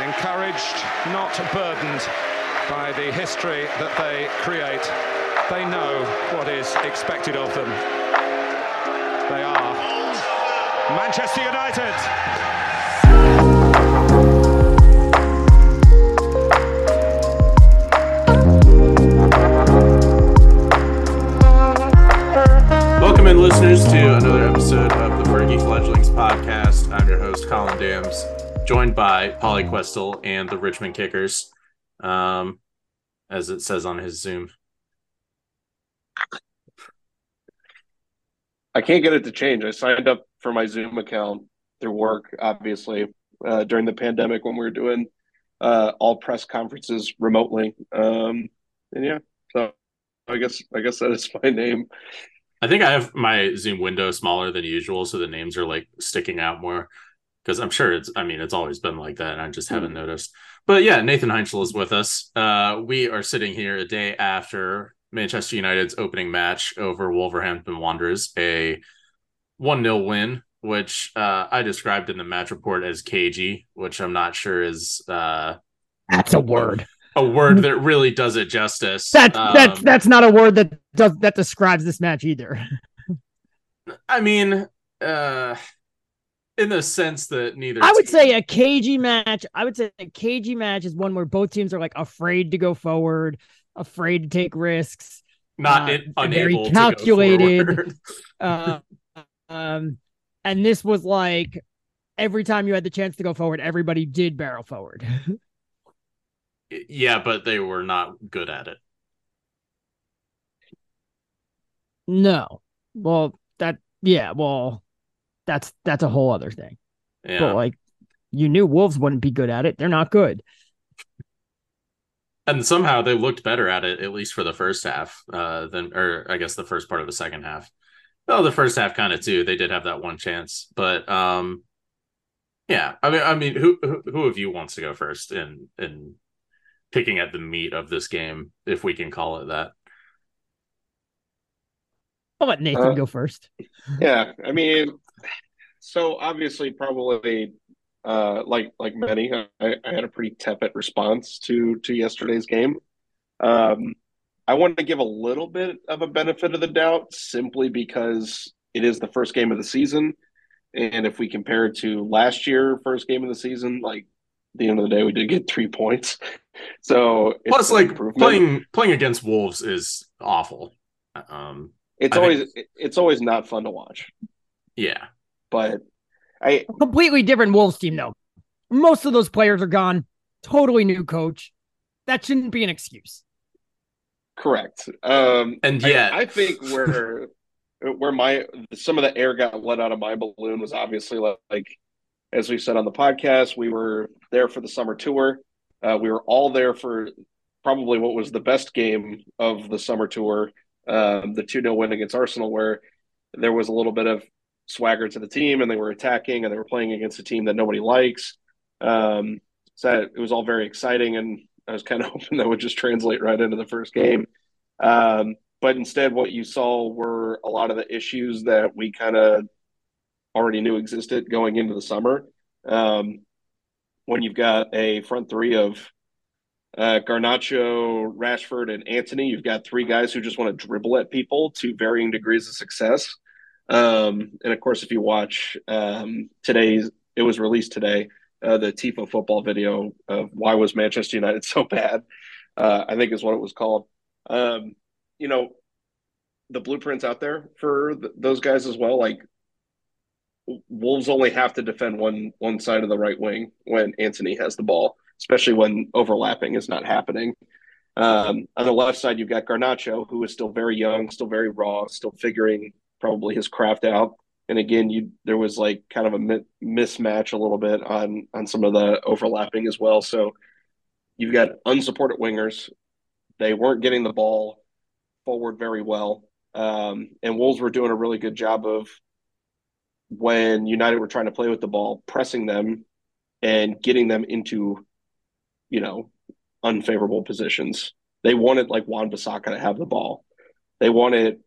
encouraged, not burdened by the history that they create. They know what is expected of them. They are Manchester United. Listeners to another episode of the Fergie Fledglings podcast. I'm your host, Colin Dams, joined by Pauly Questel and the Richmond Kickers, as it says on his Zoom. I can't get it to change. I signed up for my Zoom account through work, obviously, during the pandemic when we were doing all press conferences remotely. So I guess that is my name. I think I have my Zoom window smaller than usual, so the names are like sticking out more, because I'm sure it's always been like that, and I just haven't noticed. But yeah, Nathan Heinschel is with us. We are sitting here a day after Manchester United's opening match over Wolverhampton Wanderers, a 1-0 win, which I described in the match report as cagey, which I'm not sure is... That's a word. A word that really does it justice. That's not a word that describes this match either. I mean, in the sense that I would say a cagey match is one where both teams are like afraid to go forward, afraid to take risks, unable, very calculated. To go forward. And this was like every time you had the chance to go forward, everybody did barrel forward. Yeah, but they were not good at it. No. Well, that's a whole other thing. Yeah. But like, you knew Wolves wouldn't be good at it. They're not good. And somehow they looked better at it, at least for the first half, than the first part of the second half. Well, the first half kind of too. They did have that one chance, but yeah. I mean, who of you wants to go first in picking at the meat of this game, if we can call it that? I'll let Nathan go first. Yeah, I mean, so obviously probably like many, I had a pretty tepid response to yesterday's game. I want to give a little bit of a benefit of the doubt simply because it is the first game of the season. And if we compare it to last year, first game of the season, like, at the end of the day, we did get 3 points. So plus, like, playing against Wolves is awful. It's always not fun to watch. Yeah, but a completely different Wolves team though. Most of those players are gone. Totally new coach. That shouldn't be an excuse. Correct. I think where some of the air got let out of my balloon was obviously like as we've said on the podcast, we were there for the summer tour. We were all there for probably what was the best game of the summer tour, the 2-0 win against Arsenal, where there was a little bit of swagger to the team, and they were attacking, and they were playing against a team that nobody likes. So it was all very exciting, and I was kind of hoping that would just translate right into the first game. But instead, what you saw were a lot of the issues that we kind of already knew existed going into the summer. When you've got a front three of Garnacho, Rashford, and Antony, you've got three guys who just want to dribble at people to varying degrees of success. And of course, if you watch the Tifo football video of why was Manchester United so bad, I think is what it was called. The blueprint's out there for those guys as well. Like, Wolves only have to defend one side of the right wing when Antony has the ball, especially when overlapping is not happening. On the left side, you've got Garnacho, who is still very young, still very raw, still figuring probably his craft out. And again, there was like kind of a mismatch a little bit on some of the overlapping as well. So you've got unsupported wingers. They weren't getting the ball forward very well. And Wolves were doing a really good job of, when United were trying to play with the ball, pressing them and getting them into, unfavorable positions. They wanted like Wan-Bissaka to have the ball. They wanted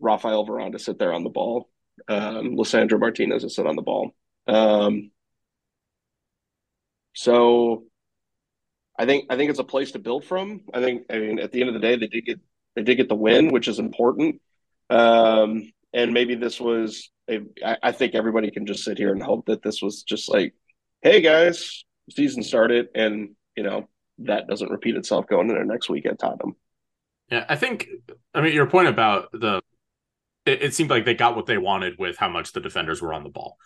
Raphael Varane to sit there on the ball. Lisandro Martinez to sit on the ball. So I think it's a place to build from. I mean, at the end of the day, they did get the win, which is important. And maybe this was I think everybody can just sit here and hope that this was just like, hey guys, season started, and you know that doesn't repeat itself going into next week at Tottenham. Yeah, I mean your point about it seemed like they got what they wanted with how much the defenders were on the ball.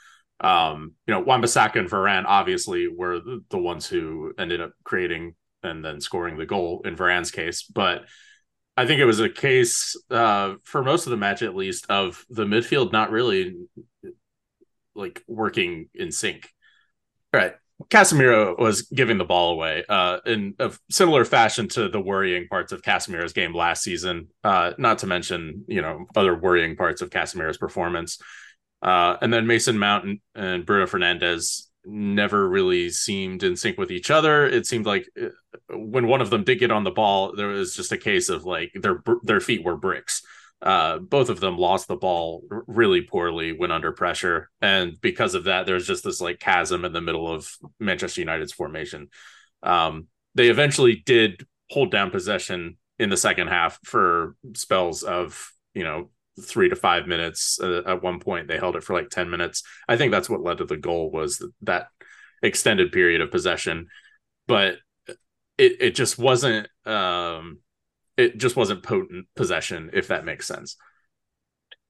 Wan-Bissaka and Varane obviously were the ones who ended up creating and then scoring the goal in Varane's case. But I think it was a case for most of the match, at least, of the midfield not really like working in sync. All right. Casemiro was giving the ball away in a similar fashion to the worrying parts of Casemiro's game last season, not to mention, other worrying parts of Casemiro's performance. And then Mason Mount and Bruno Fernandes never really seemed in sync with each other. It seemed like when one of them did get on the ball, there was just a case of like their feet were bricks. Both of them lost the ball really poorly when under pressure. And because of that, there's just this like chasm in the middle of Manchester United's formation. They eventually did hold down possession in the second half for spells of, 3 to 5 minutes. At one point, they held it for like 10 minutes. I think that's what led to the goal, was that extended period of possession. But it just wasn't... It just wasn't potent possession, if that makes sense.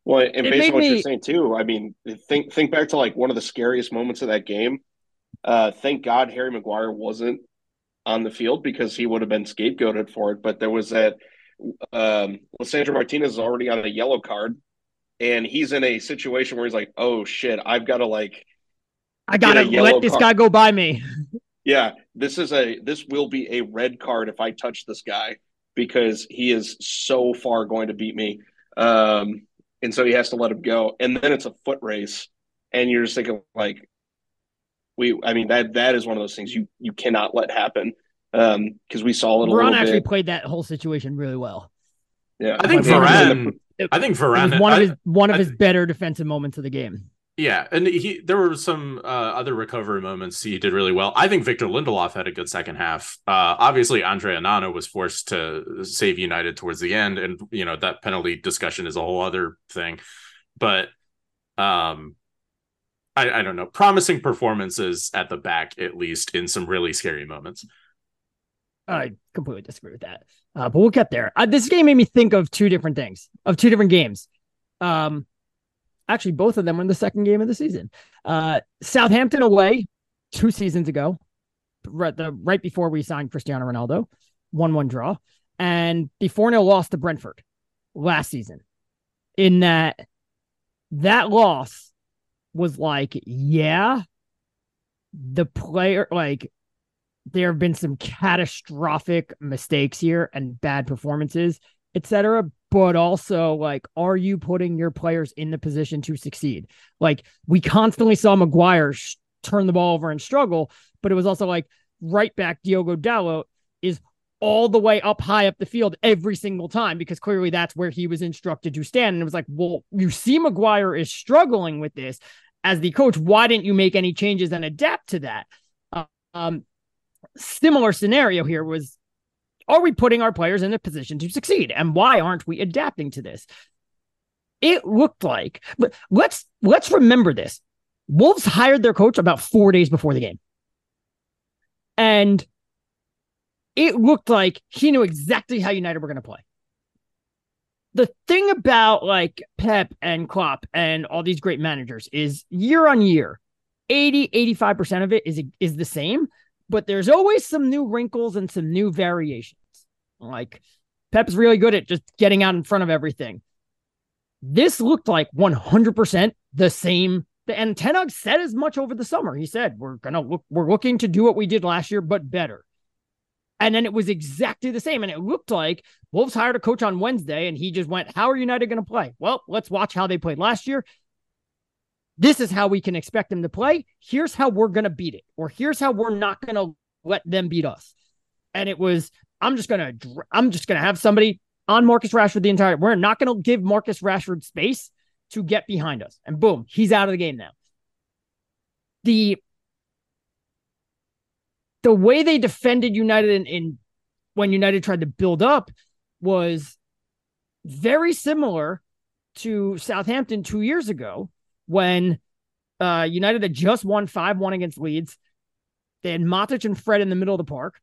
Well, and based on what you're saying too, I mean, think back to like one of the scariest moments of that game. Thank God Harry Maguire wasn't on the field, because he would have been scapegoated for it. But there was that Lisandro Martinez is already on a yellow card, and he's in a situation where he's like, "Oh shit, I've got to let this guy go by me." Yeah, this will be a red card if I touch this guy, because he is so far going to beat me. And so he has to let him go. And then it's a foot race. And you're just thinking like, that is one of those things you cannot let happen. Because we saw it a little bit. Varane actually played that whole situation really well. Yeah. I think Varane one of his better defensive moments of the game. Yeah, and there were some other recovery moments he did really well. I think Victor Lindelof had a good second half. Obviously, André Onana was forced to save United towards the end, and that penalty discussion is a whole other thing. But I don't know. Promising performances at the back, at least, in some really scary moments. I completely disagree with that, but we'll get there. This game made me think of two different games. Actually, both of them were in the second game of the season. Southampton away 2 seasons ago, right before we signed Cristiano Ronaldo, 1-1 draw. And the 4-0 loss to Brentford last season. In that loss was like, yeah, the player, like, there have been some catastrophic mistakes here and bad performances, etc., but also, like, are you putting your players in the position to succeed? Like, we constantly saw Maguire turn the ball over and struggle, but it was also like right back Diogo Dalot is all the way up high up the field every single time, because clearly that's where he was instructed to stand. And it was like, well, you see Maguire is struggling with this. As the coach, why didn't you make any changes and adapt to that? Similar scenario here was, are we putting our players in a position to succeed? And why aren't we adapting to this? It looked like, but let's remember this. Wolves hired their coach about 4 days before the game. And it looked like he knew exactly how United were going to play. The thing about like Pep and Klopp and all these great managers is year on year, 80-85% of it is the same. But there's always some new wrinkles and some new variations. Like, Pep's really good at just getting out in front of everything. This looked like 100% the same. And Ten Hag said as much over the summer. He said, we're looking to do what we did last year, but better. And then it was exactly the same. And it looked like Wolves hired a coach on Wednesday, and he just went, how are United going to play? Well, let's watch how they played last year. This is how we can expect them to play. Here's how we're going to beat it, or here's how we're not going to let them beat us. And it was, I'm just going to have somebody on Marcus Rashford the entire, we're not going to give Marcus Rashford space to get behind us. And boom, he's out of the game now. The the way they defended United in when United tried to build up was very similar to Southampton 2 years ago when United had just won 5-1 against Leeds. They had Matic and Fred in the middle of the park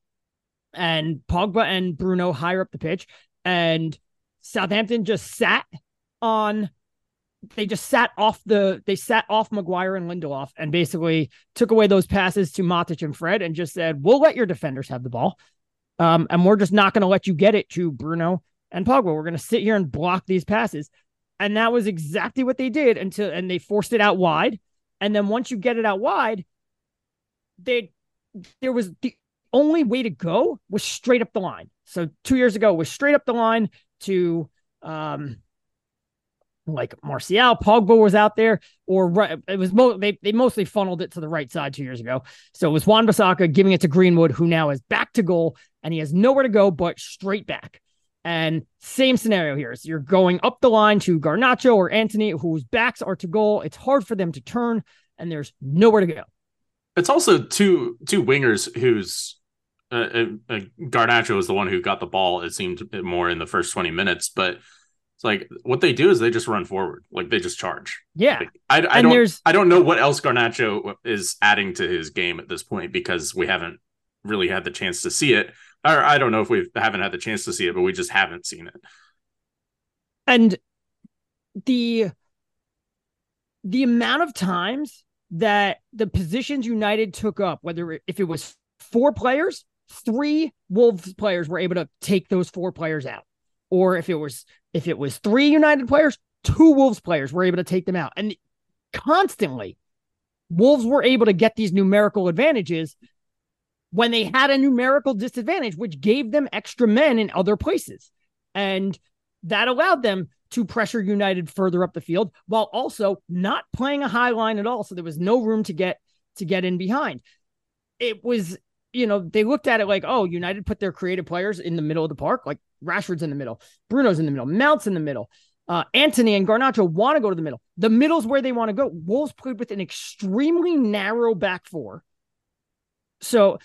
and Pogba and Bruno higher up the pitch. And Southampton just sat on... They sat off Maguire and Lindelof and basically took away those passes to Matic and Fred and just said, we'll let your defenders have the ball. And we're just not going to let you get it to Bruno and Pogba. We're going to sit here and block these passes. And that was exactly what they did and they forced it out wide. And then once you get it out wide, there was the only way to go was straight up the line. So 2 years ago was straight up the line to, like Martial, Pogba was out there, they mostly funneled it to the right side 2 years ago. So it was Wan-Bissaka giving it to Greenwood, who now is back to goal, and he has nowhere to go but straight back. And same scenario here. So you're going up the line to Garnacho or Antony, whose backs are to goal. It's hard for them to turn, and there's nowhere to go. It's also two wingers whose Garnacho is the one who got the ball, it seemed, more in the first 20 minutes, but... It's like what they do is they just run forward, like they just charge. Yeah, like, I don't know what else Garnacho is adding to his game at this point because we haven't really had the chance to see it. Or I don't know if we haven't had the chance to see it, but we just haven't seen it. And the amount of times that the positions United took up, if it was four players, three Wolves players were able to take those four players out. Or if it was three United players, two Wolves players were able to take them out. And constantly, Wolves were able to get these numerical advantages when they had a numerical disadvantage, which gave them extra men in other places. And that allowed them to pressure United further up the field while also not playing a high line at all. So there was no room to get in behind. It was... they looked at it like, oh, United put their creative players in the middle of the park, like Rashford's in the middle, Bruno's in the middle, Mount's in the middle, Antony and Garnacho want to go to the middle. The middle's where they want to go. Wolves played with an extremely narrow back four. So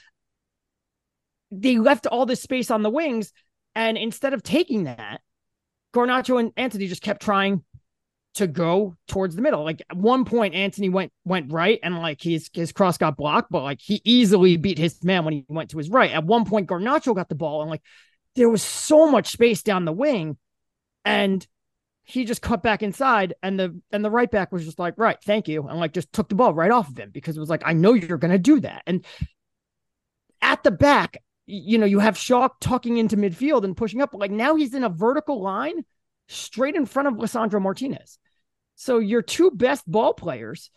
they left all this space on the wings, and instead of taking that, Garnacho and Antony just kept trying to go towards the middle. Like at one point, Antony went right, and like his cross got blocked, but like he easily beat his man when he went to his right. At one point, Garnacho got the ball, and like there was so much space down the wing, and he just cut back inside, and the right back was just like, right, thank you, and like just took the ball right off of him because it was like, I know you're gonna do that. And at the back, you have Shaw tucking into midfield and pushing up, but like now he's in a vertical line straight in front of Lisandro Martinez. So your two best ball players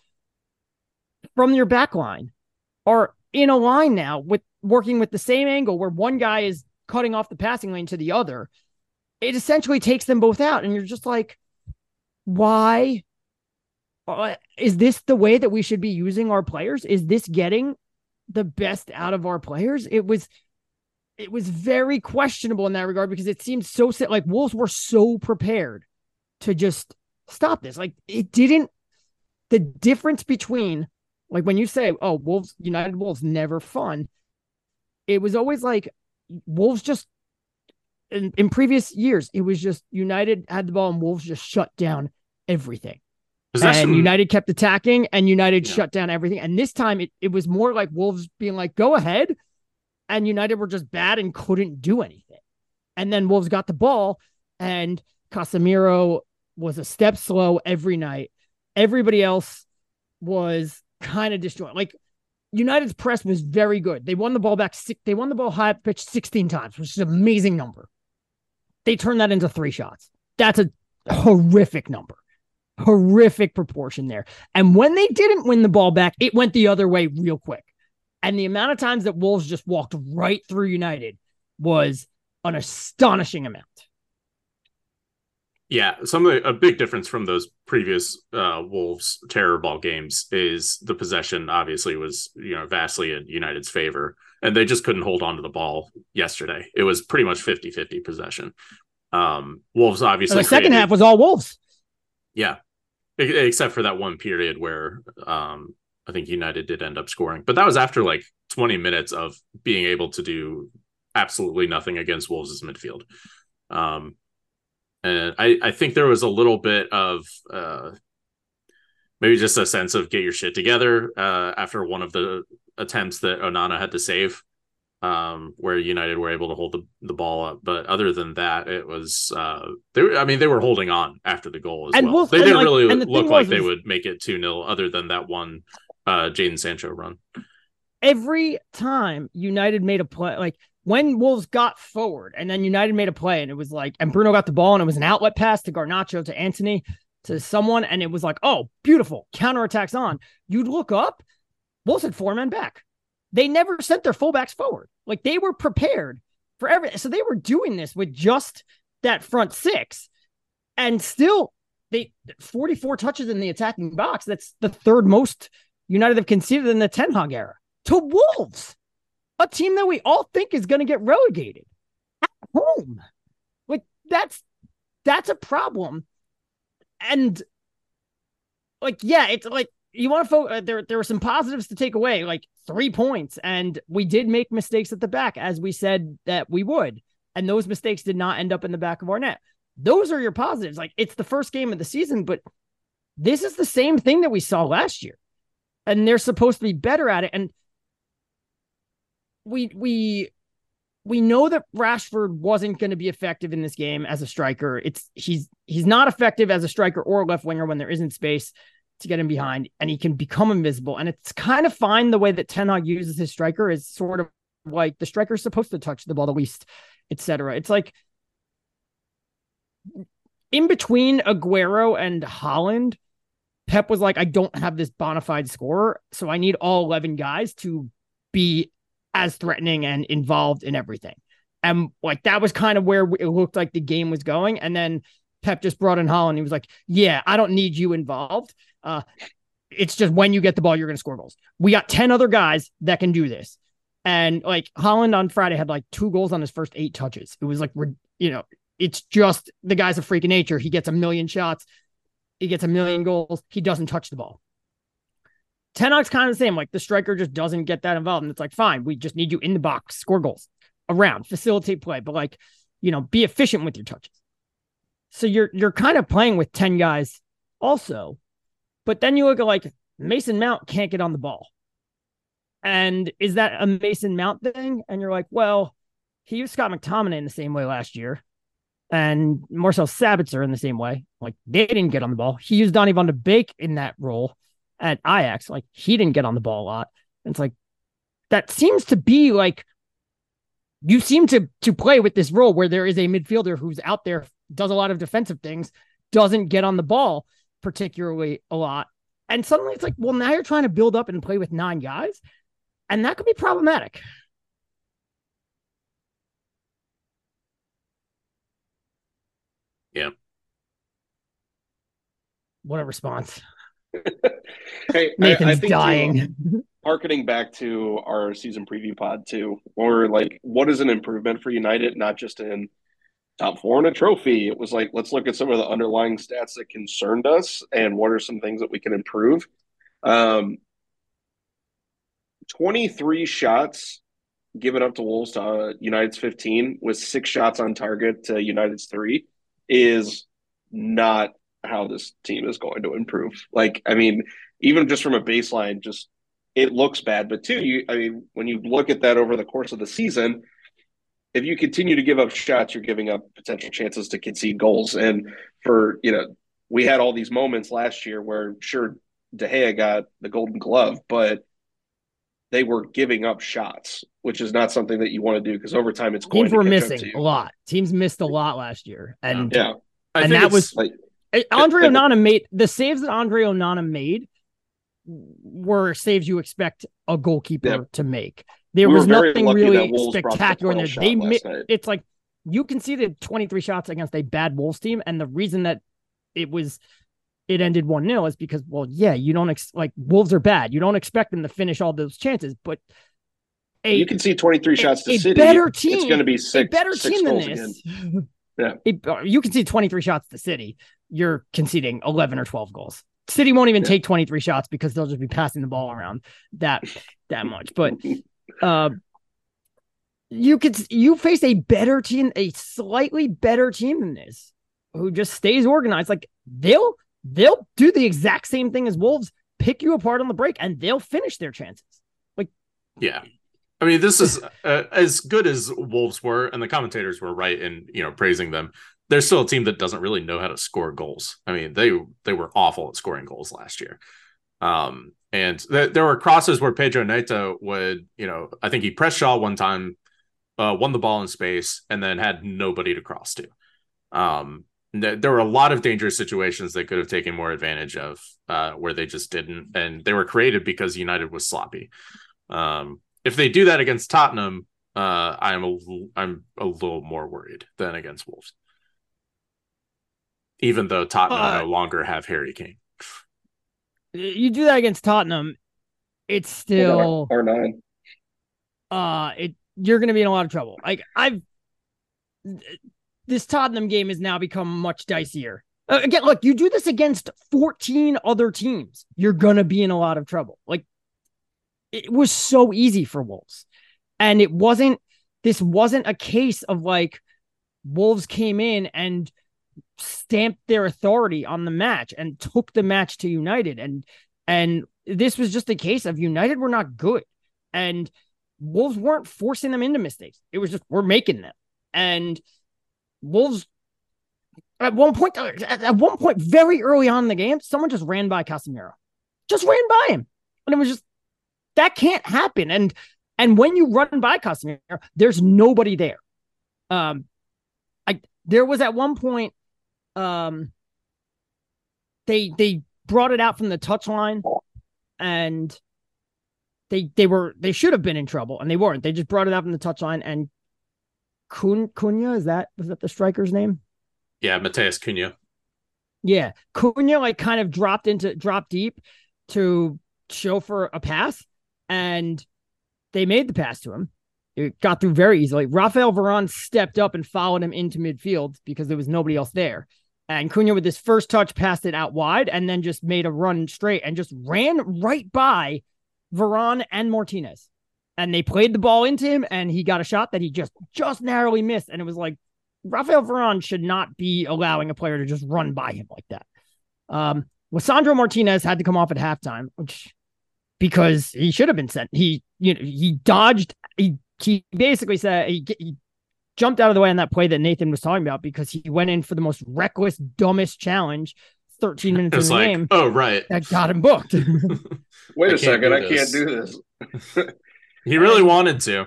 from your back line are in a line now with working with the same angle where one guy is cutting off the passing lane to the other. It essentially takes them both out. And you're just like, why is this the way that we should be using our players? Is this getting the best out of our players? It was very questionable in that regard because it seemed so set. Like Wolves were so prepared to just stop this. Like it didn't, the difference between like when you say, oh, United Wolves never fun. It was always like Wolves just in previous years, it was just United had the ball and Wolves just shut down everything. And United kept attacking and United shut down everything. And this time it was more like Wolves being like, go ahead. And United were just bad and couldn't do anything. And then Wolves got the ball and Casemiro was a step slow every night. Everybody else was kind of disjointed. Like United's press was very good. They won the ball back. They won the ball high up pitch 16 times, which is an amazing number. They turned that into three shots. That's a horrific number, horrific proportion there. And when they didn't win the ball back, it went the other way real quick. And the amount of times that Wolves just walked right through United was an astonishing amount. Yeah, a big difference from those previous Wolves terror ball games is the possession obviously was, vastly in United's favor, and they just couldn't hold on to the ball yesterday. It was pretty much 50-50 possession. Wolves obviously... The second half was all Wolves. Yeah, except for that one period where I think United did end up scoring, but that was after like 20 minutes of being able to do absolutely nothing against Wolves' midfield. And I think there was a little bit of maybe just a sense of get your shit together after one of the attempts that Onana had to save, where United were able to hold the ball up. But other than that, it was they were holding on after the goal as and well. Wolf, they didn't really look like they would make it 2-0 other than that one Jadon Sancho run. Every time United made a play, like when Wolves got forward and then United made a play and it was like, and Bruno got the ball and it was an outlet pass to Garnacho, to Antony, to someone. And it was like, oh, beautiful, counterattacks on. You'd look up, Wolves had four men back. They never sent their fullbacks forward. Like they were prepared for everything. So they were doing this with just that front six, and still they 44 touches in the attacking box. That's the third most United have conceded in the Ten Hag era. To Wolves, a team that we all think is going to get relegated at home. Like that's a problem. And like, yeah, it's like you want to focus. There were some positives to take away, like 3 points. And we did make mistakes at the back, as we said that we would. And those mistakes did not end up in the back of our net. Those are your positives. Like it's the first game of the season, but this is the same thing that we saw last year. And they're supposed to be better at it. And we know that Rashford wasn't going to be effective in this game as a striker. He's not effective as a striker or a left winger when there isn't space to get him behind, and he can become invisible. And it's kind of fine the way that Ten Hag uses his striker is sort of like the striker's supposed to touch the ball the least, etc. It's like in between Aguero and Haaland, Pep was like, I don't have this bona fide scorer, so I need all 11 guys to be as threatening and involved in everything. And like, that was kind of where it looked like the game was going. And then Pep just brought in Haaland. He was like, yeah, I don't need you involved. It's just when you get the ball, you're going to score goals. We got 10 other guys that can do this. And like Haaland on Friday had like 2 goals on his first 8 touches. It was like, you know, it's just the guy's a freak of nature. He gets 1 million shots. He gets 1 million goals. He doesn't touch the ball. Ten Hag's kind of the same. Like the striker just doesn't get that involved. And it's like, fine, we just need you in the box, score goals, around, facilitate play, but like, you know, be efficient with your touches. So you're kind of playing with 10 guys also, but then you look at like Mason Mount can't get on the ball. And is that a Mason Mount thing? And you're like, well, he used Scott McTominay in the same way last year. And Marcel Sabitzer in the same way. Like, they didn't get on the ball. He used Donny van de Beek in that role at Ajax. Like, he didn't get on the ball a lot. And it's like, that seems to be like, you seem to play with this role where there is a midfielder who's out there, does a lot of defensive things, doesn't get on the ball particularly a lot. And suddenly it's like, well, now you're trying to build up and play with 9 guys. And that could be problematic. Yeah. What a response. Hey, Nathan's I think dying. Too, marketing back to our season preview pod too, or like, what is an improvement for United, not just in top 4 and a trophy? It was like, let's look at some of the underlying stats that concerned us and what are some things that we can improve. 23 shots given up to Wolves to United's 15, with 6 shots on target to United's 3. Is not how this team is going to improve. Like, I mean, even just from a baseline, just it looks bad. But two, when you look at that over the course of the season, if you continue to give up shots, you're giving up potential chances to concede goals. And for, you know, we had all these moments last year where, sure, De Gea got the Golden Glove, but they were giving up shots, which is not something that you want to do, because over time it's going to catch up to you. Teams were missing a lot. Teams missed a lot last year. And, yeah. And that was like, Andre Onana made the saves that Andre Onana made were saves you expect a goalkeeper to make. There was nothing really spectacular in there. It's like you conceded 23 shots against a bad Wolves team. And the reason that it ended 1-0 is because, well, yeah, you don't like Wolves are bad. You don't expect them to finish all those chances, but you can see 23 shots to City. Better team, it's going to be a better team than this. Yeah, you can see 23 shots to City. You're conceding 11 or 12 goals. City won't even take 23 shots because they'll just be passing the ball around that much. But You faced a better team, a slightly better team than this, who just stays organized. Like they'll do the exact same thing as Wolves, pick you apart on the break, and they'll finish their chances. Like, yeah. I mean, this is as good as Wolves were, and the commentators were right in, you know, praising them. They're still a team that doesn't really know how to score goals. I mean, they were awful at scoring goals last year. And there were crosses where Pedro Neto would, you know, I think he pressed Shaw one time, won the ball in space, and then had nobody to cross to. There were a lot of dangerous situations they could have taken more advantage of, where they just didn't. And they were created because United was sloppy. If they do that against Tottenham, I'm a little more worried than against Wolves. Even though Tottenham no longer have Harry Kane. You do that against Tottenham, it's still R9. You're going to be in a lot of trouble. Like this Tottenham game has now become much dicier. Again, look, you do this against 14 other teams, you're going to be in a lot of trouble. Like, it was so easy for Wolves, and this wasn't a case of like Wolves came in and stamped their authority on the match and took the match to United. And this was just a case of United were not good and Wolves weren't forcing them into mistakes. It was just, we're making them. And Wolves at one point, very early on in the game, someone just ran by Casemiro, just ran by him. And it was just, that can't happen. And when you run by Casemiro, there's nobody there. There was at one point, they brought it out from the touchline, and they should have been in trouble, and they weren't. They just brought it out from the touchline, and Cunha, was that the striker's name? Yeah, Mateus Cunha. Yeah, Cunha kind of dropped deep to show for a pass, and they made the pass to him. It got through very easily. Raphael Varane stepped up and followed him into midfield because there was nobody else there. And Cunha, with his first touch, passed it out wide and then just made a run straight and just ran right by Varane and Martinez. And they played the ball into him, and he got a shot that he just narrowly missed. And it was like, Raphael Varane should not be allowing a player to just run by him like that. Lisandro Martinez had to come off at halftime, because he should have been sent. He basically said he jumped out of the way on that play that Nathan was talking about because he went in for the most reckless, dumbest challenge 13 minutes in the game. Oh, right. That got him booked. Wait a second. I can't do this. He really wanted to.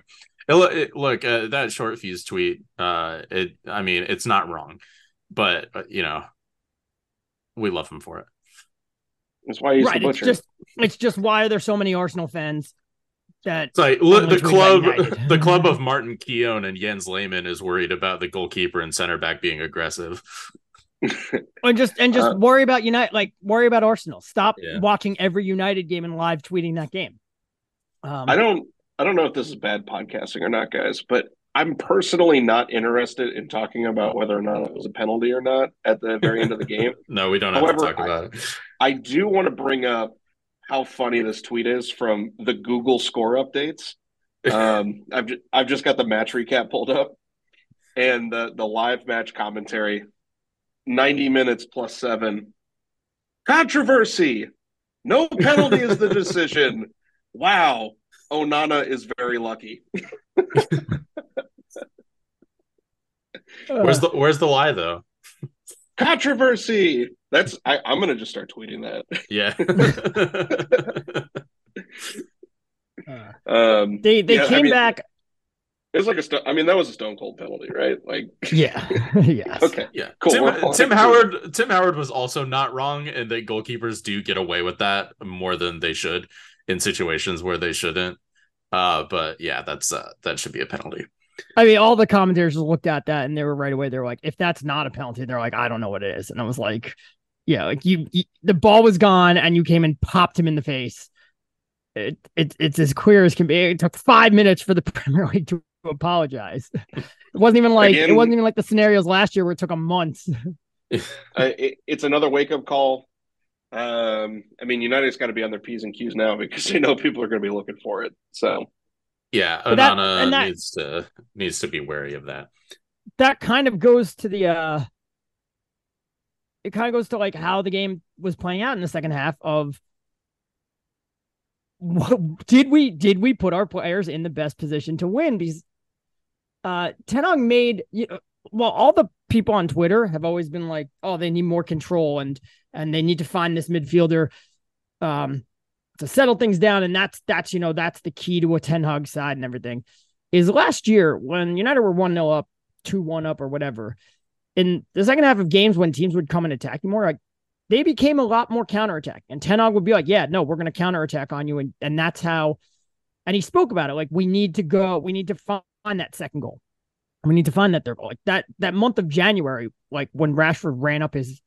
Look, that short fuse tweet, it's not wrong, but, we love him for it. That's why he's the butcher. It's just why are there so many Arsenal fans? That's like the club of Martin Keown and Jens Lehmann is worried about the goalkeeper and center back being aggressive, and just worry about United, worry about Arsenal. Stop watching every United game and live tweeting that game. I don't know if this is bad podcasting or not, guys, but I'm personally not interested in talking about whether or not it was a penalty or not at the very end of the game. No, we don't. However, have to talk about it. I do want to bring up how funny this tweet is from the Google score updates. I've just got the match recap pulled up, and the live match commentary, 90 minutes plus 7. Controversy. No penalty is the decision. Wow. Onana is very lucky. Where's the lie though? Controversy. I'm going to just start tweeting that. Yeah. They came back. It's like that was a stone cold penalty, right? Like, yeah. Yes. Okay. Yeah. Cool. Tim Howard was also not wrong, and that goalkeepers do get away with that more than they should in situations where they shouldn't. But yeah, that should be a penalty. I mean, all the commentators looked at that, and they were right away. They're like, if that's not a penalty, they're like, I don't know what it is. And I was like, yeah, like you the ball was gone, and you came and popped him in the face. It's as clear as can be. It took 5 minutes for the Premier League to apologize. It wasn't even like the scenarios last year where it took a month. It's another wake up call. United's got to be on their P's and Q's now because they know people are going to be looking for it. So. Yeah, Onana needs to be wary of that. That kind of goes to the it kind of goes to like how the game was playing out in the second half of what did we put our players in the best position to win? Because Ten Hag made, all the people on Twitter have always been like, oh, they need more control and they need to find this midfielder to settle things down. And that's the key to a Ten Hag side and everything. Is last year when United were 1-0 up, 2-1 up or whatever, in the second half of games when teams would come and attack you more, like they became a lot more counterattack. And Ten Hag would be like, yeah, no, we're going to counterattack on you. And that's how, and he spoke about it. Like, we need to find that second goal. We need to find that third goal. Like that month of January, like when Rashford ran up his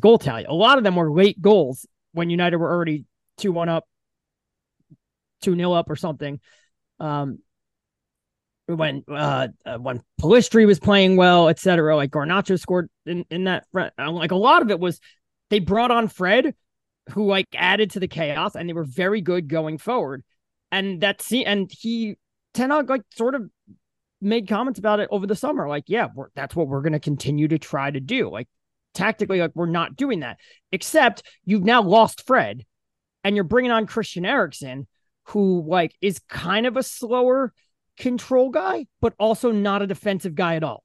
goal tally, a lot of them were late goals when United were already 2-1 up, 2-0 up or something. When Pellistri was playing well, etc. Like Garnacho scored in that front. Like a lot of it was they brought on Fred, who like added to the chaos, and they were very good going forward. And Ten Hag like sort of made comments about it over the summer. Like, yeah, that's what we're going to continue to try to do. Like tactically, like we're not doing that. Except you've now lost Fred, and you're bringing on Christian Eriksen, who like is kind of a slower control guy, but also not a defensive guy at all.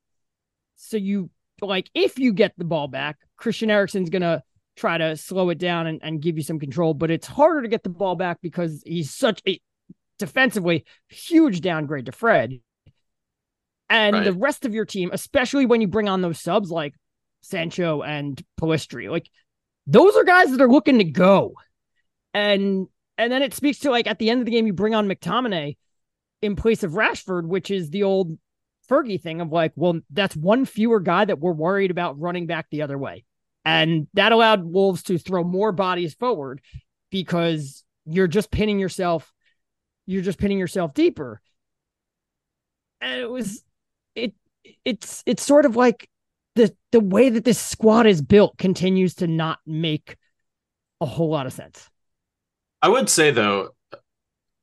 So you like, if you get the ball back, Christian Eriksen's going to try to slow it down and give you some control, but it's harder to get the ball back because he's such a defensively huge downgrade to Fred. And right. The rest of your team, especially when you bring on those subs like Sancho and Pellistri, like those are guys that are looking to go. And then it speaks to like at the end of the game, you bring on McTominay in place of Rashford, which is the old Fergie thing of like, well, that's one fewer guy that we're worried about running back the other way. And that allowed Wolves to throw more bodies forward because you're just pinning yourself deeper. And it's sort of like the way that this squad is built continues to not make a whole lot of sense. I would say though,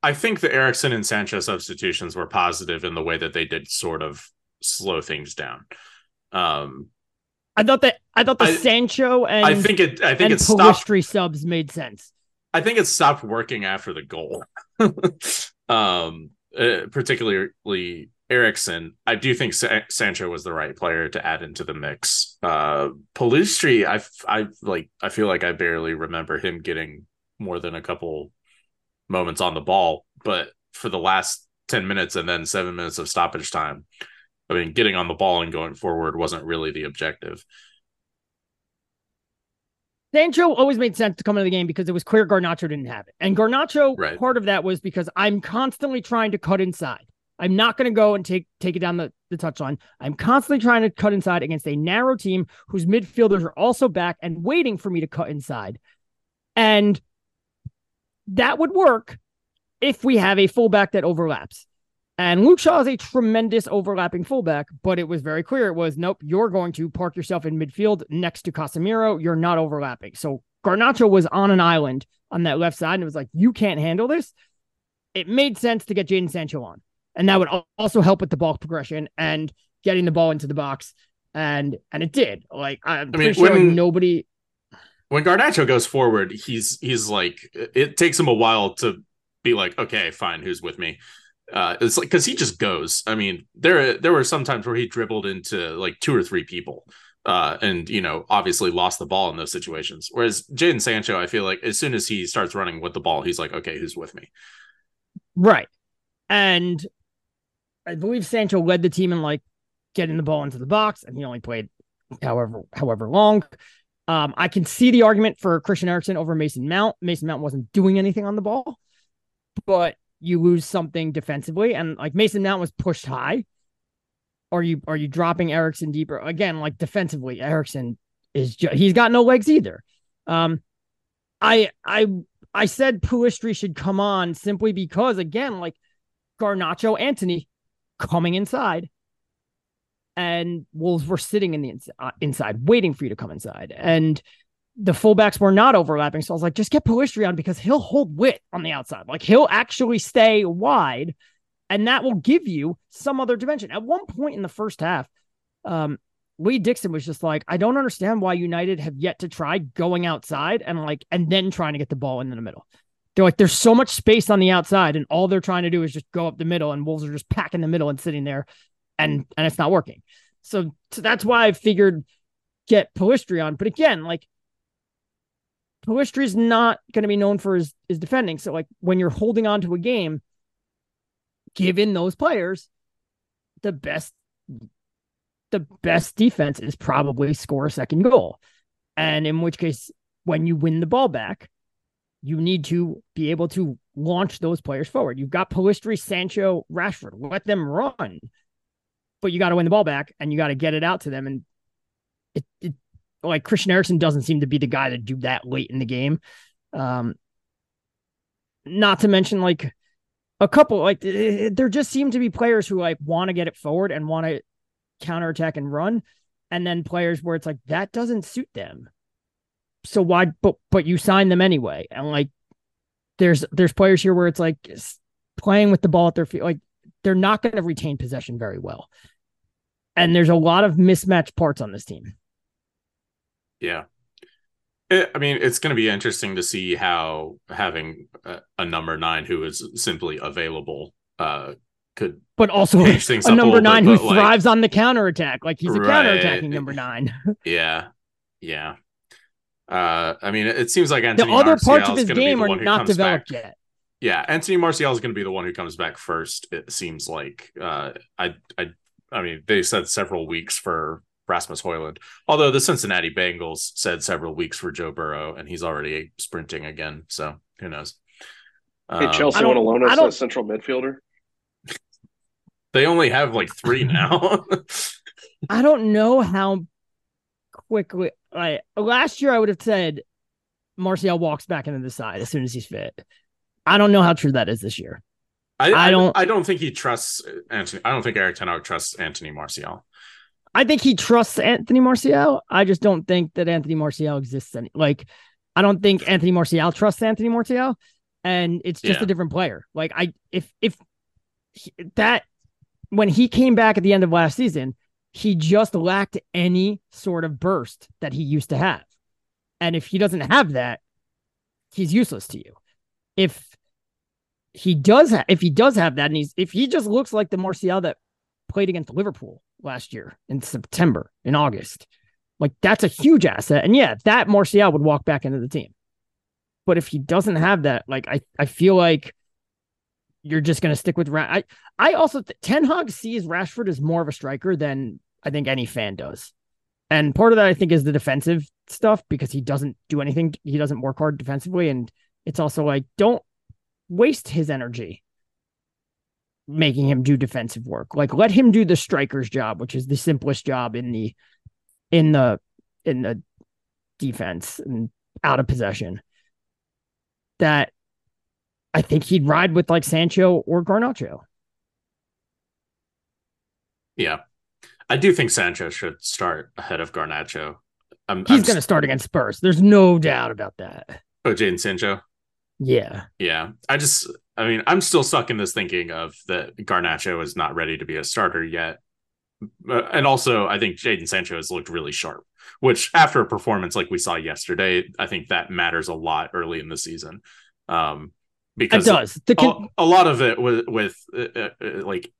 I think the Eriksen and Sancho substitutions were positive in the way that they did sort of slow things down. I thought the Sancho and I think it Pellistri subs made sense. I think it stopped working after the goal, particularly Eriksen. I do think Sancho was the right player to add into the mix. Pellistri, I feel like I barely remember him getting more than a couple moments on the ball, but for the last 10 minutes and then 7 minutes of stoppage time, I mean, getting on the ball and going forward wasn't really the objective. Sancho always made sense to come into the game because it was clear Garnacho didn't have it. And Garnacho, right. Part of that was because I'm constantly trying to cut inside. I'm not going to go and take it down the touchline. I'm constantly trying to cut inside against a narrow team whose midfielders are also back and waiting for me to cut inside. And that would work if we have a fullback that overlaps. And Luke Shaw is a tremendous overlapping fullback, but it was very clear. It was, nope, you're going to park yourself in midfield next to Casemiro. You're not overlapping. So Garnacho was on an island on that left side, and it was like, you can't handle this. It made sense to get Jadon Sancho on, and that would also help with the ball progression and getting the ball into the box. And it did. Like, nobody... When Garnacho goes forward, he's like, it takes him a while to be like, okay, fine, who's with me? It's like, because he just goes. I mean, there were some times where he dribbled into like two or three people, and obviously lost the ball in those situations. Whereas Jadon Sancho, I feel like as soon as he starts running with the ball, he's like, okay, who's with me? Right, and I believe Sancho led the team in like getting the ball into the box, and he only played however long. I can see the argument for Christian Eriksen over Mason Mount. Mason Mount wasn't doing anything on the ball, but you lose something defensively. And like Mason Mount was pushed high. Are you dropping Eriksen deeper again? Like defensively, Eriksen is he's got no legs either. I said Pellistri should come on simply because again, like Garnacho, Antony coming inside. And Wolves were sitting in the inside, waiting for you to come inside. And the fullbacks were not overlapping. So I was like, just get Pellistri on because he'll hold width on the outside. Like he'll actually stay wide And that will give you some other dimension. At one point in the first half, Lee Dixon was just like, I don't understand why United have yet to try going outside and then trying to get the ball in the middle. They're like, there's so much space on the outside and all they're trying to do is just go up the middle, and Wolves are just packing the middle and sitting there and it's not working. So that's why I figured get Pellistri on. But again, Pellistri's not going to be known for his defending. So when you're holding on to a game, given those players, the best defense is probably score a second goal. And in which case, when you win the ball back, you need to be able to launch those players forward. You've got Pellistri, Sancho, Rashford. Let them run. But you got to win the ball back, and you got to get it out to them. And it Christian Eriksen doesn't seem to be the guy to do that late in the game. Not to mention, a couple, there just seem to be players who, want to get it forward and want to counterattack and run, and then players where it's that doesn't suit them. So why, but you sign them anyway. And there's players here where it's playing with the ball at their feet. They're not going to retain possession very well. And there's a lot of mismatched parts on this team. Yeah. It's going to be interesting to see how having a number nine who is simply available could. But also a number nine who thrives on the counterattack. He's a counterattacking number nine. Yeah. It seems like Antony Martial is going to be the one who comes back. Yet. Yeah, Antony Martial is going to be the one who comes back first, it seems like. They said several weeks for Rasmus Højlund, although the Cincinnati Bengals said several weeks for Joe Burrow, and he's already sprinting again, so who knows. Hey, Chelsea want to loan us a central midfielder? They only have, three now. I don't know how quickly... last year I would have said Martial walks back into the side as soon as he's fit. I don't know how true that is this year. I don't think he trusts Antony. I don't think Erik Ten Hag trusts Antony Martial. I think he trusts Antony Martial. I just don't think that Antony Martial exists. I don't think Antony Martial trusts Antony Martial, and it's just a different player. When he came back at the end of last season, he just lacked any sort of burst that he used to have. And if he doesn't have that, he's useless to you. If he does have that, and if he just looks like the Martial that played against Liverpool last year in September, in August, that's a huge asset. And yeah, that Martial would walk back into the team. But if he doesn't have that, I feel like you're just going to stick with Rashford. I also Ten Hag sees Rashford as more of a striker than I think any fan does. And part of that I think is the defensive stuff, because he doesn't do anything. He doesn't work hard defensively. And it's also don't waste his energy making him do defensive work. Let him do the striker's job, which is the simplest job in the defense and out of possession. That I think he'd ride with Sancho or Garnacho. Yeah. I do think Sancho should start ahead of Garnacho. He's going to start against Spurs. There's no doubt about that. Oh, Jadon Sancho? Yeah. Yeah. I'm still stuck in this thinking of that Garnacho is not ready to be a starter yet. And also, I think Jadon Sancho has looked really sharp, which after a performance like we saw yesterday, I think that matters a lot early in the season. Because it does. A lot of it with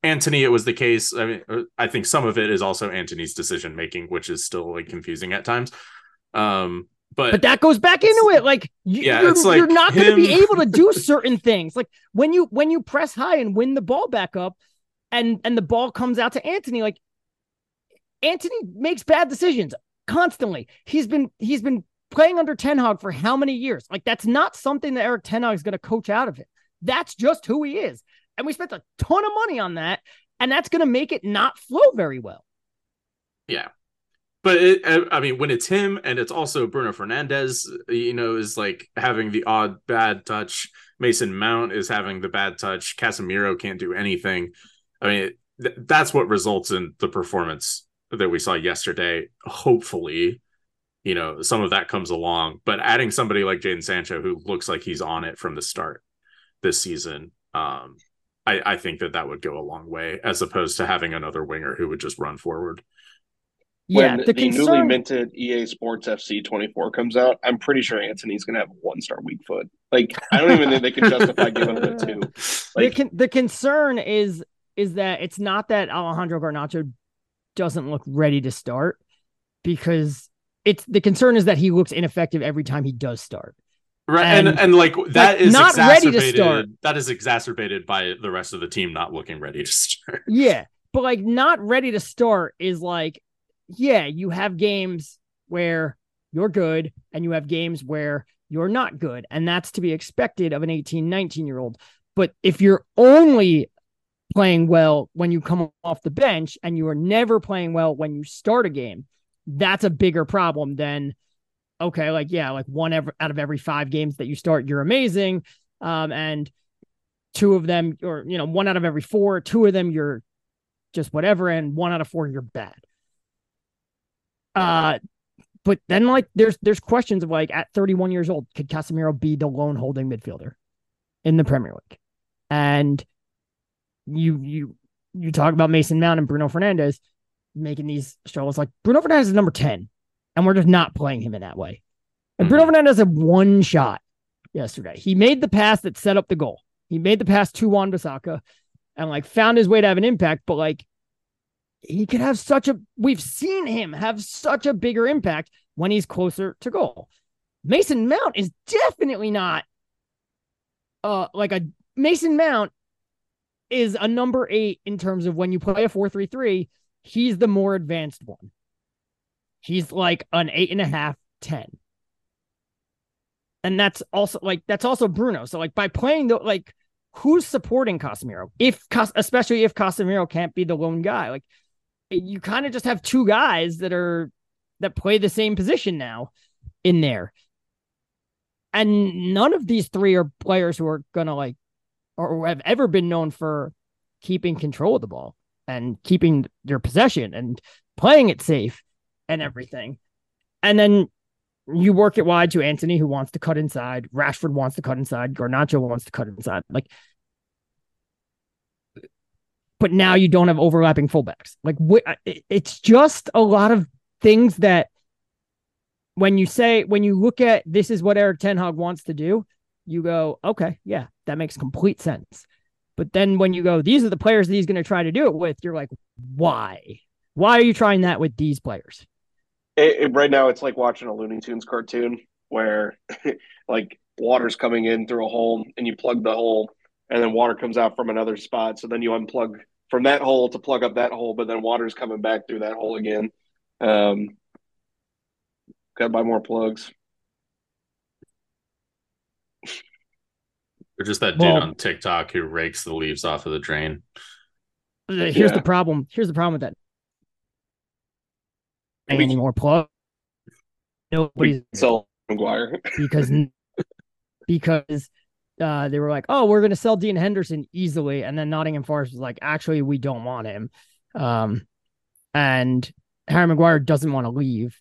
Antony, it was the case. I think some of it is also Antony's decision making, which is still confusing at times. But that goes back into it. You're not going to be able to do certain things. When you press high and win the ball back up, and the ball comes out to Antony, Antony makes bad decisions constantly. He's been playing under Ten Hag for how many years? That's not something that Erik Ten Hag is going to coach out of him. That's just who he is. And we spent a ton of money on that, and that's going to make it not flow very well. Yeah. But when it's him, and it's also Bruno Fernandes, is having the odd bad touch. Mason Mount is having the bad touch. Casemiro can't do anything. That's what results in the performance that we saw yesterday. Hopefully, some of that comes along, but adding somebody like Jadon Sancho, who looks like he's on it from the start this season, I think that would go a long way, as opposed to having another winger who would just run forward. Yeah, when the newly minted EA Sports FC 24 comes out, I'm pretty sure Antony's going to have a one-star weak foot. Like, I don't even think they can justify giving him a 2. Like, the concern is that it's not that Alejandro Garnacho doesn't look ready to start, because it's the concern is that he looks ineffective every time he does start. Right, and like that is not ready to start. That is exacerbated by the rest of the team not looking ready to start. Yeah, but like not ready to start is like. Yeah, you have games where you're good and you have games where you're not good. And that's to be expected of an 18, 19-year-old. But if you're only playing well when you come off the bench and you are never playing well when you start a game, that's a bigger problem than, okay, like, yeah, like out of every 5 games that you start, you're amazing. And 2 of them, or, you know, 1 out of every 4, 2 of them, you're just whatever. And 1 out of 4, you're bad. But then like there's questions of like at 31 years old, could Casemiro be the lone holding midfielder in the Premier League? And you talk about Mason Mount and Bruno Fernandes making these struggles. Like Bruno Fernandes is number 10, and we're just not playing him in that way. And Bruno Fernandes had 1 shot yesterday. He made the pass that set up the goal. He made the pass to Wan-Bissaka and like found his way to have an impact, but like he could have we've seen him have such a bigger impact when he's closer to goal. Mason Mount is definitely not Mason Mount is a number 8 in terms of when you play a 4-3-3, he's the more advanced one. He's like an 8.5, 10. And that's also Bruno. So like by playing who's supporting Casemiro? Especially if Casemiro can't be the lone guy, like, you kind of just have 2 guys that play the same position now in there. And none of these 3 are players who are going to like, or have ever been known for keeping control of the ball and keeping their possession and playing it safe and everything. And then you work it wide to Antony, who wants to cut inside. Rashford wants to cut inside. Garnacho wants to cut inside. Like, but now you don't have overlapping fullbacks. Like, it's just a lot of things that when you look at this is what Erik Ten Hag wants to do, you go, okay, yeah, that makes complete sense. But then when you go, these are the players that he's going to try to do it with, you're like, why? Why are you trying that with these players? Right now, it's like watching a Looney Tunes cartoon where, like, water's coming in through a hole, and you plug the hole, and then water comes out from another spot. So then you unplug from that hole to plug up that hole, but then water's coming back through that hole again. Gotta buy more plugs. Or just that dude on TikTok who rakes the leaves off of the drain. The problem. Here's the problem with that. Any more plug? Nobody's sell Maguire because they were like, oh, we're going to sell Dean Henderson easily, and then Nottingham Forest was like, actually, we don't want him, and Harry Maguire doesn't want to leave.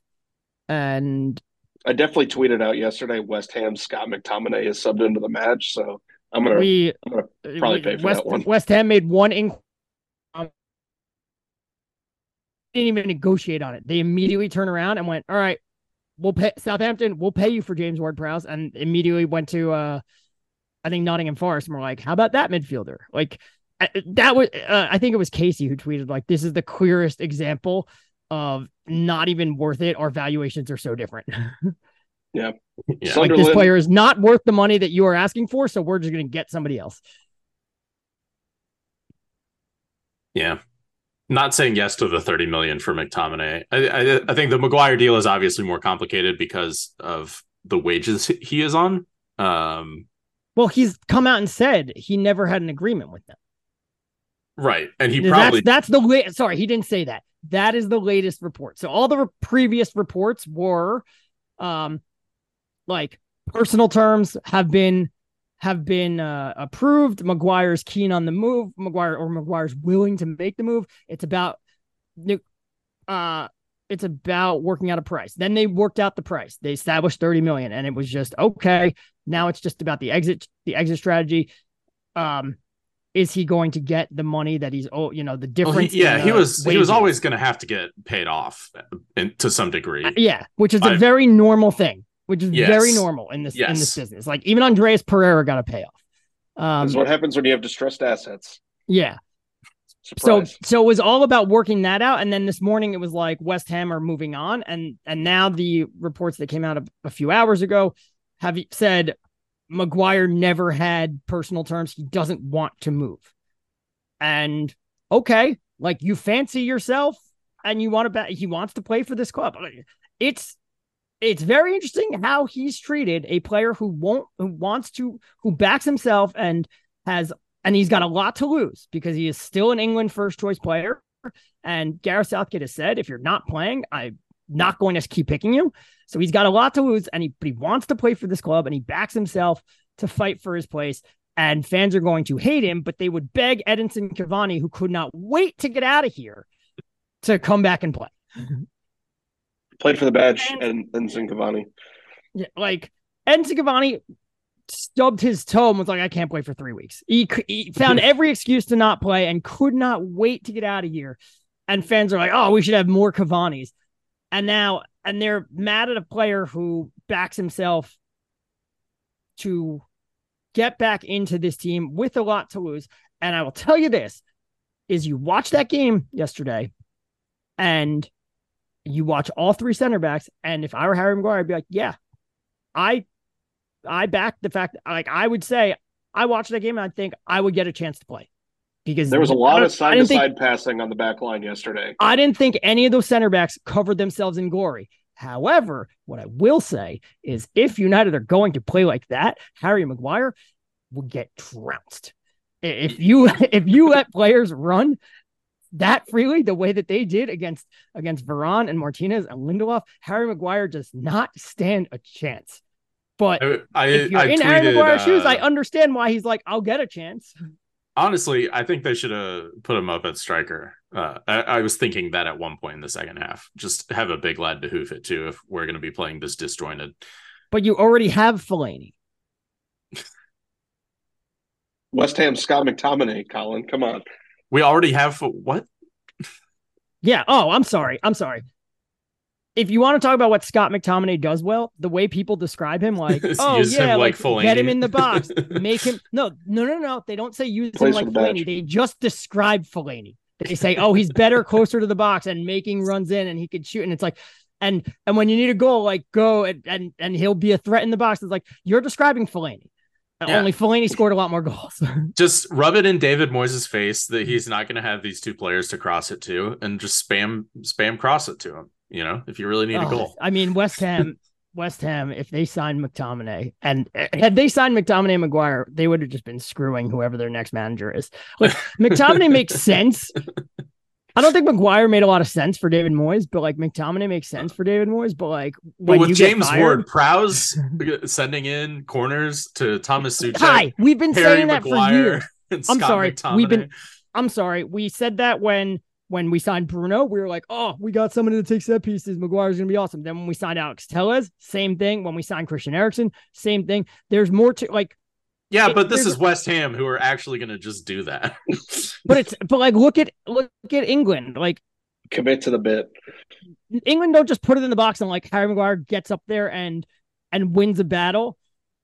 And I definitely tweeted out yesterday, West Ham Scott McTominay is subbed into the match, so I'm gonna probably pay for that one. West Ham made one inquiry. Didn't even negotiate on it. They immediately turned around and went, all right, we'll pay you for James Ward-Prowse, and immediately went to I think Nottingham Forest, and we're like, how about that midfielder? Like that was I think it was Casey who tweeted, like, this is the clearest example of not even worth it. Our valuations are so different. Yeah. Yeah. Like, this player is not worth the money that you are asking for, so we're just going to get somebody else. Yeah. Not saying yes to the 30 million for McTominay. I think the Maguire deal is obviously more complicated because of the wages he is on. Well, he's come out and said he never had an agreement with them. Right, and he probably Sorry, he didn't say that. That is the latest report. So all the previous reports were, personal terms have been approved. Maguire's keen on the move. Maguire's willing to make the move. It's about working out a price. Then they worked out the price. They established 30 million, and it was just okay. Now it's just about the exit strategy. is he going to get the money that he's owed? You know, the difference. Well, he was always going to have to get paid off to some degree. Yeah, which is a very normal thing, which is very normal in this business. Like even Andreas Pereira got a payoff. That's what happens when you have distressed assets. Yeah. Surprise. So it was all about working that out. And then this morning it was like West Ham are moving on. And now the reports that came out a few hours ago have said Maguire never had personal terms. He doesn't want to move. And okay, like you fancy yourself and you want to bet he wants to play for this club. It's very interesting how he's treated a player who backs himself and he's got a lot to lose because he is still an England first choice player. And Gareth Southgate has said, if you're not playing, I'm not going to keep picking you. So he's got a lot to lose, and he wants to play for this club, and he backs himself to fight for his place. And fans are going to hate him, but they would beg Edinson Cavani, who could not wait to get out of here, to come back and play. Played for the badge, Edinson Cavani. Yeah, like Edinson Cavani stubbed his toe and was like, I can't play for 3 weeks. He found every excuse to not play and could not wait to get out of here. And fans are like, oh, we should have more Cavanis. And they're mad at a player who backs himself to get back into this team with a lot to lose. And I will tell you this, is you watch that game yesterday and you watch all three center backs. And if I were Harry Maguire, I'd be like, yeah, I back the fact that, like, I would say I watched that game and I think I would get a chance to play because there was a lot of side-to-side passing on the back line yesterday. I didn't think any of those center backs covered themselves in glory. However, what I will say is if United are going to play like that, Harry Maguire will get trounced. If you let players run that freely, the way that they did against Varane and Martinez and Lindelof, Harry Maguire does not stand a chance. But if you're in Harry Maguire's shoes, I understand why he's like, I'll get a chance. Honestly, I think they should have put him up at striker. I was thinking that at one point in the second half. Just have a big lad to hoof it to if we're going to be playing this disjointed. But you already have Fellaini. West Ham Scott McTominay, Colin, come on. We already have what? Yeah. Oh, I'm sorry. If you want to talk about what Scott McTominay does well, the way people describe him, like, oh, yeah, him like get him in the box, make him. No. They don't say use him like Fellaini. They just describe Fellaini. They say, oh, he's better closer to the box and making runs in and he can shoot. And it's like, and when you need a goal, like go and he'll be a threat in the box. It's like you're describing Fellaini. Yeah. Only Fellaini scored a lot more goals. Just rub it in David Moyes' face that he's not going to have these two players to cross it to, and just spam cross it to him. You know, if you really need a goal. I mean, West Ham. If they signed McTominay, and had they signed McTominay and Maguire, they would have just been screwing whoever their next manager is. Like McTominay makes sense. I don't think Maguire made a lot of sense for David Moyes, but like McTominay makes sense for David Moyes. But like, when with you James Ward-Prowse sending in corners to Thomas Suchek. Hi, we've been Harry saying that Maguire for years. I'm sorry, McTominay. I'm sorry, we said that when we signed Bruno, we were like, oh, we got somebody that takes set pieces. Maguire's going to be awesome. Then when we signed Alex Telles, same thing. When we signed Christian Eriksen, same thing. There's more to like. Yeah, but this is West Ham who are actually going to just do that. but look at England. Like commit to the bit. England don't just put it in the box and like Harry Maguire gets up there and wins a battle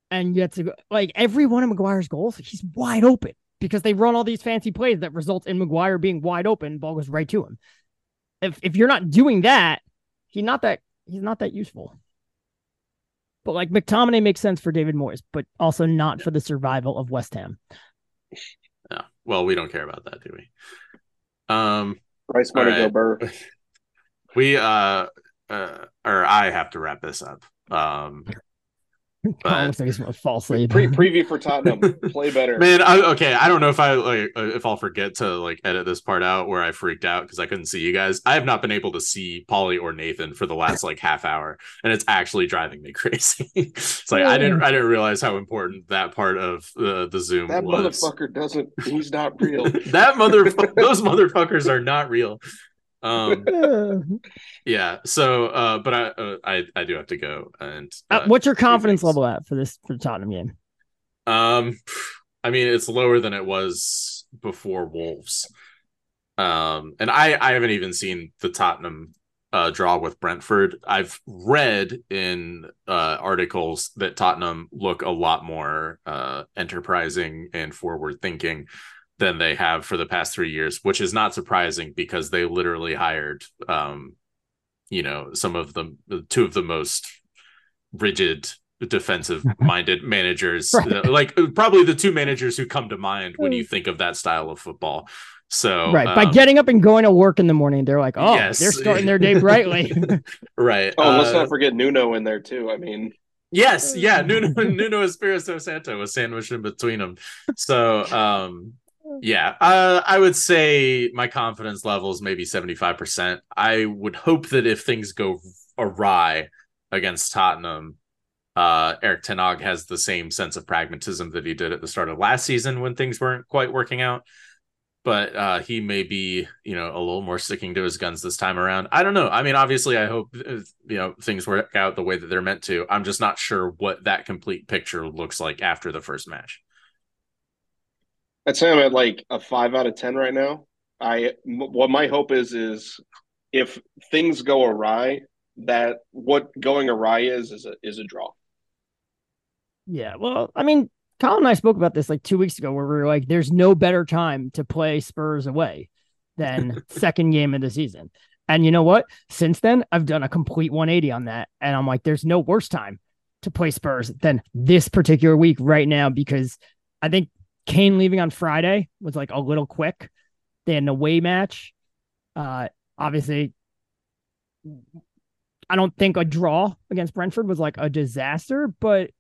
and gets a, like every one of Maguire's goals, he's wide open. Because they run all these fancy plays that result in Maguire being wide open, ball goes right to him. If you're not doing that, he's not that useful. But like McTominay makes sense for David Moyes, but also not for the survival of West Ham. Yeah. Well, we don't care about that, do we? Price money right. Go Burr. We or I have to wrap this up. But falsely preview for Tottenham, play better. Man, I don't know if I'll forget to like edit this part out where I freaked out because I couldn't see you guys. I have not been able to see Pauly or Nathan for the last like half hour, and it's actually driving me crazy. It's like I didn't realize how important that part of the Zoom that was. That motherfucker doesn't. He's not real. Those motherfuckers are not real. Yeah. So, but I do have to go. And what's your confidence level at for Tottenham game? I mean, it's lower than it was before Wolves. And I haven't even seen the Tottenham draw with Brentford. I've read in articles that Tottenham look a lot more enterprising and forward thinking than they have for the past 3 years, which is not surprising because they literally hired, some of the two of the most rigid defensive minded managers, right. Like probably the two managers who come to mind when you think of that style of football. So right, by getting up and going to work in the morning, they're like, oh, yes. They're starting their day brightly. Right. Oh, let's not forget Nuno in there too. I mean, yes, yeah, Nuno Espírito Santo was sandwiched in between them. So, I would say my confidence level is maybe 75%. I would hope that if things go awry against Tottenham, Erik Ten Hag has the same sense of pragmatism that he did at the start of last season when things weren't quite working out. But he may be, a little more sticking to his guns this time around. I don't know. I mean, obviously, I hope, things work out the way that they're meant to. I'm just not sure what that complete picture looks like after the first match. I'd say I'm at like a 5 out of 10 right now. What my hope is if things go awry, that what going awry is a draw. Yeah, well, I mean, Colin and I spoke about this like 2 weeks ago where we were like, there's no better time to play Spurs away than second game of the season. And you know what? Since then, I've done a complete 180 on that. And I'm like, there's no worse time to play Spurs than this particular week right now, because I think Kane leaving on Friday was like a little quick. They had an away match. Obviously, I don't think a draw against Brentford was like a disaster, but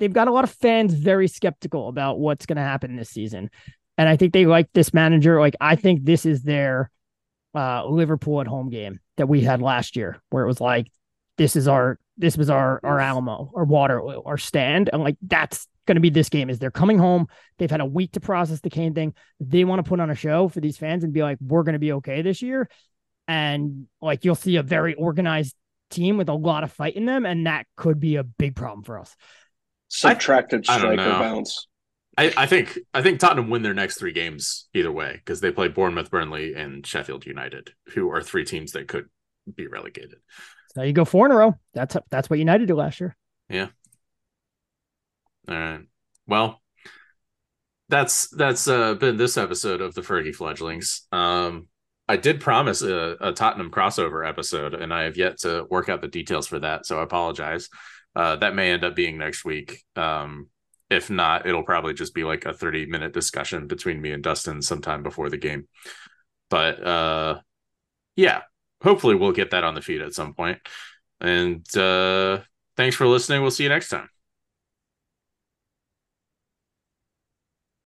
they've got a lot of fans very skeptical about what's going to happen this season. And I think they like this manager. Like, I think this is their Liverpool at home game that we had last year, where it was like, this was our Alamo, our Waterloo, our stand. And like, that's going to be this game. Is they're coming home. They've had a week to process the Kane thing. They want to put on a show for these fans and be like, we're going to be okay this year. And like, you'll see a very organized team with a lot of fight in them. And that could be a big problem for us. Subtracted striker bounce. I think Tottenham win their next 3 games either way, because they play Bournemouth, Burnley, and Sheffield United, who are 3 teams that could be relegated. So you go 4 in a row. That's what United did last year. Yeah. All right. Well, that's been this episode of the Fergie Fledglings. I did promise a Tottenham crossover episode, and I have yet to work out the details for that, so I apologize. That may end up being next week. If not, it'll probably just be like a 30-minute discussion between me and Dustin sometime before the game. But hopefully we'll get that on the feed at some point. And thanks for listening. We'll see you next time.